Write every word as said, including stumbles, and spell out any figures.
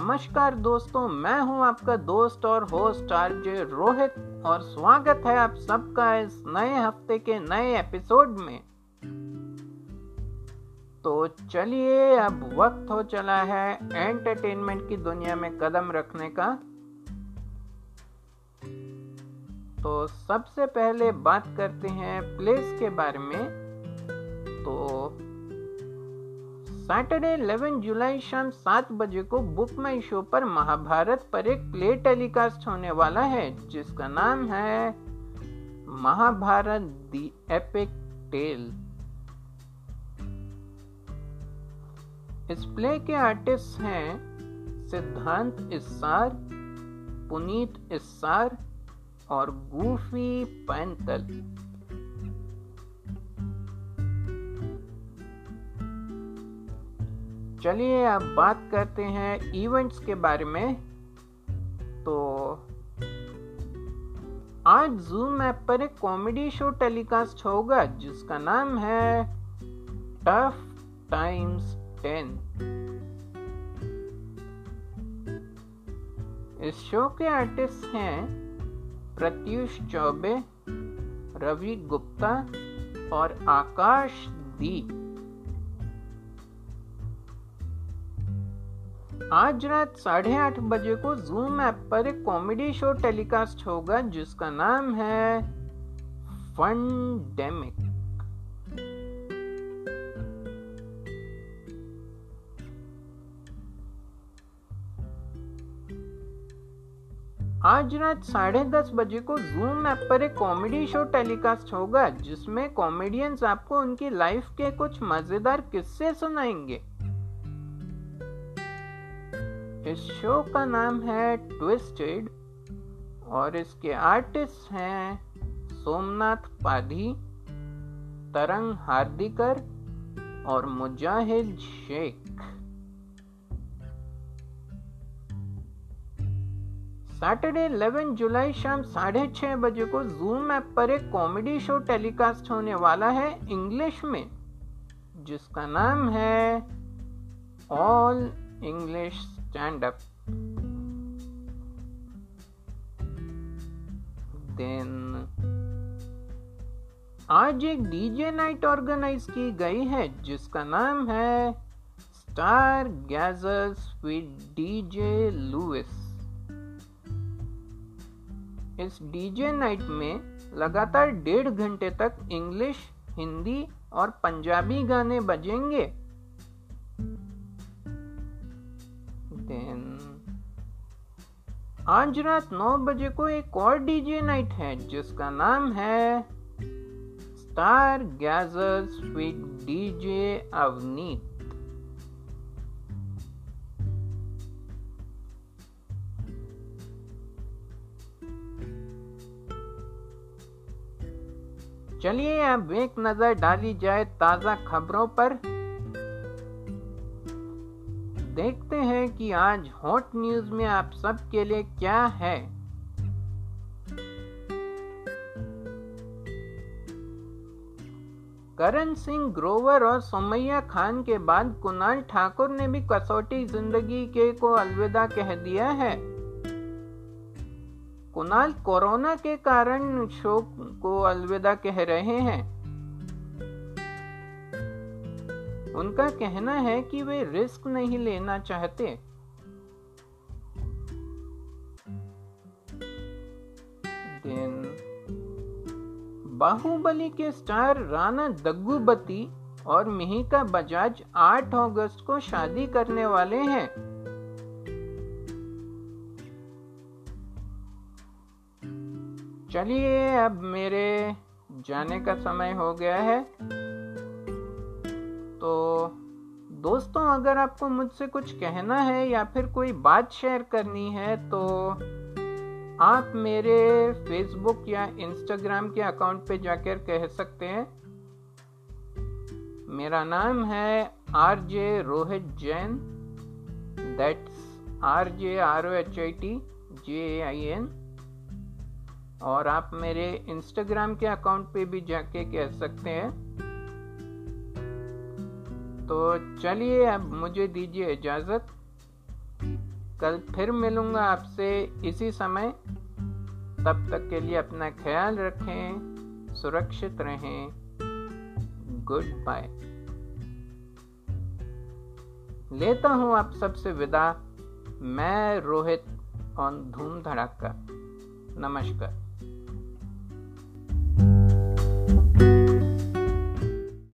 नमस्कार दोस्तों, मैं हूं आपका दोस्त और होस्ट आर जे रोहित और स्वागत है आप सबका इस नए हफ्ते के नए एपिसोड में। तो चलिए, अब वक्त हो चला है एंटरटेनमेंट की दुनिया में कदम रखने का। तो सबसे पहले बात करते हैं प्लेस के बारे में। तो सैटरडे ग्यारह जुलाई शाम सात बजे को बुक माई शो पर महाभारत पर एक प्ले टेलीकास्ट होने वाला है जिसका नाम है महाभारत दी एपिक टेल। इस प्ले के आर्टिस्ट हैं सिद्धांत इसार, पुनीत इसार और गुफी पंतल। चलिए अब बात करते हैं इवेंट्स के बारे में। तो आज जूम ऐप पर एक कॉमेडी शो टेलीकास्ट होगा जिसका नाम है टफ टाइम्स टेन। इस शो के आर्टिस्ट हैं प्रत्यूष चौबे, रवि गुप्ता और आकाश दीप। आज रात साढ़े आठ बजे को जूम ऐप पर एक कॉमेडी शो टेलीकास्ट होगा जिसका नाम है फंडेमिक। आज रात साढ़े दस बजे को जूम ऐप पर एक कॉमेडी शो टेलीकास्ट होगा जिसमें कॉमेडियंस आपको उनकी लाइफ के कुछ मजेदार किस्से सुनाएंगे। इस शो का नाम है ट्विस्टेड और इसके आर्टिस्ट हैं सोमनाथ पाधी, तरंग हार्दिकर और मुजाहिल शेख। सैटरडे ग्यारह जुलाई शाम साढ़े छह बजे को जूम ऐप पर एक कॉमेडी शो टेलीकास्ट होने वाला है इंग्लिश में जिसका नाम है ऑल इंग्लिश स्टैंडअप। देन आज एक डीजे नाइट ऑर्गेनाइज की गई है जिसका नाम है स्टारगैजर्स विद डीजे लुइस। इस डीजे नाइट में लगातार डेढ़ घंटे तक इंग्लिश, हिंदी और पंजाबी गाने बजेंगे। आज रात नौ बजे को एक और डीजे नाइट है जिसका नाम है स्टारगैजर्स विद डीजे अवनीत। चलिए अब एक नजर डाली जाए ताजा खबरों पर। देखते हैं कि आज हॉट न्यूज में आप सबके लिए क्या है। करण सिंह ग्रोवर और सोमैया खान के बाद कुणाल ठाकुर ने भी कसौटी जिंदगी के को अलविदा कह दिया है। कुणाल कोरोना के कारण शो को अलविदा कह रहे हैं। उनका कहना है कि वे रिस्क नहीं लेना चाहते। देन बाहुबली के स्टार राणा दगूबती और मिहिका बजाज आठ अगस्त को शादी करने वाले हैं। चलिए अब मेरे जाने का समय हो गया है। तो दोस्तों, अगर आपको मुझसे कुछ कहना है या फिर कोई बात शेयर करनी है तो आप मेरे फेसबुक या इंस्टाग्राम के अकाउंट पे जाकर कह सकते हैं। मेरा नाम है R J Rohit Jain, that's R J R O H I T J I N. और आप मेरे इंस्टाग्राम के अकाउंट पे भी जाके कह सकते हैं। तो चलिए अब मुझे दीजिए इजाज़त। कल फिर मिलूंगा आपसे इसी समय। तब तक के लिए अपना ख्याल रखें, सुरक्षित रहें, गुड बाय। लेता हूं आप सबसे विदा, मैं रोहित ऑन धूम धड़ाका, नमस्कार।